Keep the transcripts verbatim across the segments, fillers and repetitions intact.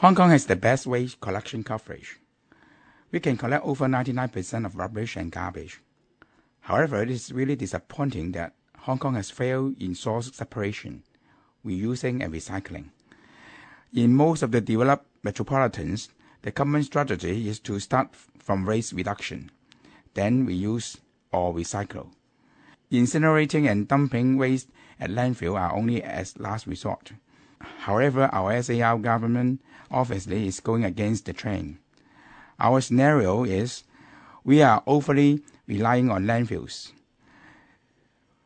Hong Kong has the best waste collection coverage. We can collect over ninety-nine percent of rubbish and garbage. However, it is really disappointing that Hong Kong has failed in source separation, reusing and recycling. In most of the developed metropolitans, the common strategy is to start from waste reduction, then reuse or recycle. Incinerating and dumping waste at landfill are only as last resort. However, our S A R government obviously is going against the trend. Our scenario is we are overly relying on landfills.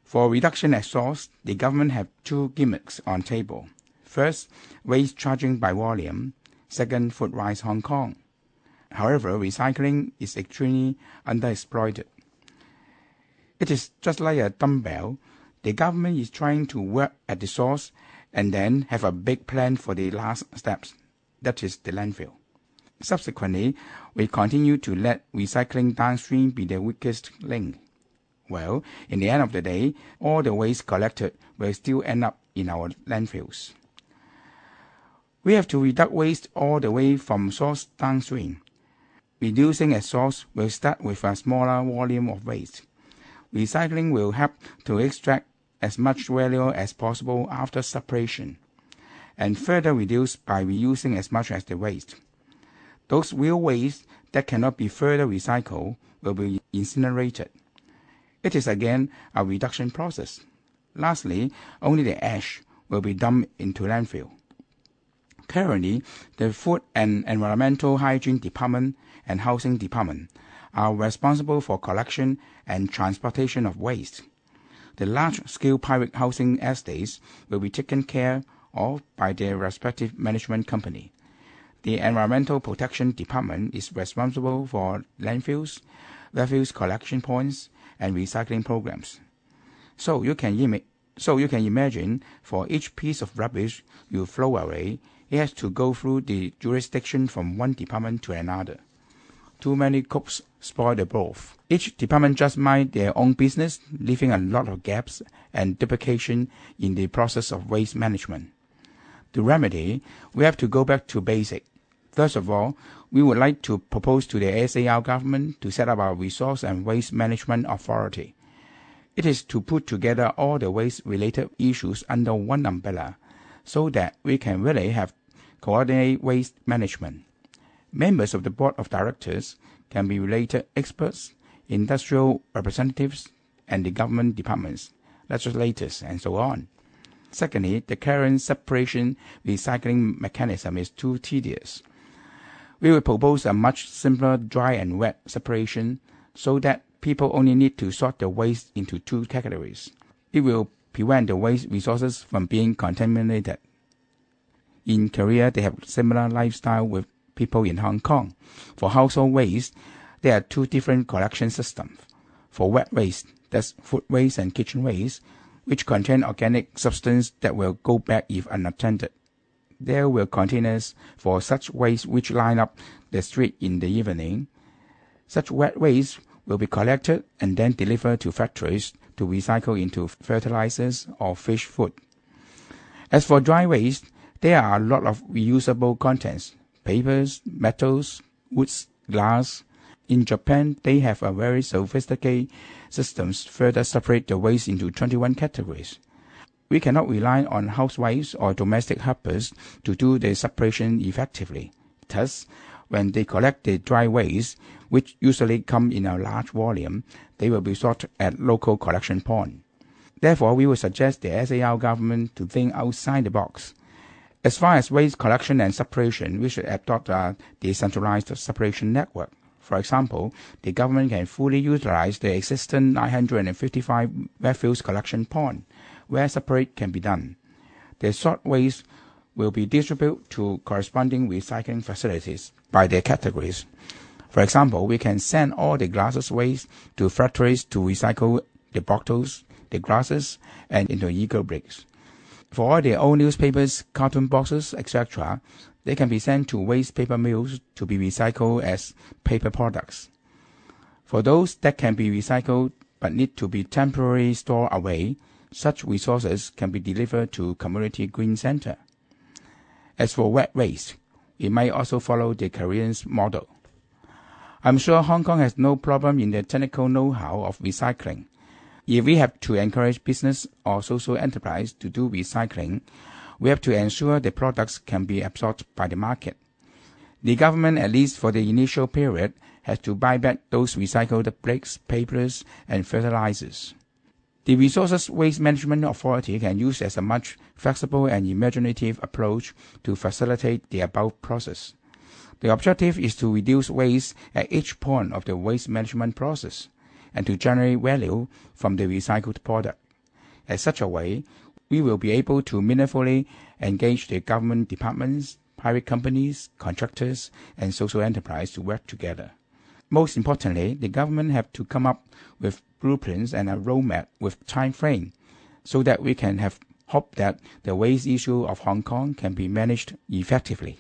For reduction at source, the government have two gimmicks on table. First, waste charging by volume. Second, Food Wise Hong Kong. However, recycling is extremely underexploited. It is just like a dumbbell. The government is trying to work at the source and then have a big plan for the last steps, that is the landfill. Subsequently, we continue to let recycling downstream be the weakest link. Well, in the end of the day, all the waste collected will still end up in our landfills. We have to reduce waste all the way from source downstream. Reducing at source will start with a smaller volume of waste. Recycling will help to extract as much value as possible after separation, and further reduce by reusing as much as the waste. Those real waste that cannot be further recycled will be incinerated. It is again a reduction process. Lastly, only the ash will be dumped into landfill. Currently, the Food and Environmental Hygiene Department and Housing Department are responsible for collection and transportation of waste. The large-scale private housing estates will be taken care of by their respective management company. The Environmental Protection Department is responsible for landfills, refuse collection points, and recycling programs. So you can im- so you can imagine, for each piece of rubbish you throw away, it has to go through the jurisdiction from one department to another. Too many cooks spoil the broth. Each department just mind their own business, leaving a lot of gaps and duplication in the process of waste management. To remedy, we have to go back to basic. First of all, we would like to propose to the S A R government to set up a resource and waste management authority. It is to put together all the waste-related issues under one umbrella, so that we can really have coordinate waste management. Members of the board of directors can be related experts, industrial representatives, and the government departments, legislators, and so on. Secondly, the current separation recycling mechanism is too tedious. We will propose a much simpler dry and wet separation, so that people only need to sort the waste into two categories. It will prevent the waste resources from being contaminated. In Korea, they have similar lifestyle with people in Hong Kong. For household waste, there are two different collection systems. For wet waste, that's food waste and kitchen waste, which contain organic substance that will go back if unattended. There were containers for such waste which line up the street in the evening. Such wet waste will be collected and then delivered to factories to recycle into fertilizers or fish food. As for dry waste, there are a lot of reusable contents: papers, metals, woods, glass. In Japan, they have a very sophisticated systems further separate the waste into twenty-one categories. We cannot rely on housewives or domestic helpers to do the separation effectively. Thus, when they collect the dry waste, which usually come in a large volume, they will be sorted at local collection point. Therefore, we will suggest the S A R government to think outside the box. As far as waste collection and separation, we should adopt a decentralized separation network. For example, the government can fully utilize the existing nine hundred fifty-five refuse collection points, where separate can be done. The sort waste will be distributed to corresponding recycling facilities by their categories. For example, we can send all the glasses waste to factories to recycle the bottles, the glasses, and into eco bricks. For all the old newspapers, carton boxes, et cetera, they can be sent to waste paper mills to be recycled as paper products. For those that can be recycled but need to be temporarily stored away, such resources can be delivered to Community Green Center. As for wet waste, it might also follow the Korean model. I'm sure Hong Kong has no problem in the technical know-how of recycling. If we have to encourage business or social enterprise to do recycling, we have to ensure the products can be absorbed by the market. The government, at least for the initial period, has to buy back those recycled bricks, papers, and fertilizers. The Resources Waste Management Authority can use as a much flexible and imaginative approach to facilitate the above process. The objective is to reduce waste at each point of the waste management process and to generate value from the recycled product. In such a way, we will be able to meaningfully engage the government departments, private companies, contractors, and social enterprise to work together. Most importantly, the government have to come up with blueprints and a roadmap with time frame so that we can have hope that the waste issue of Hong Kong can be managed effectively.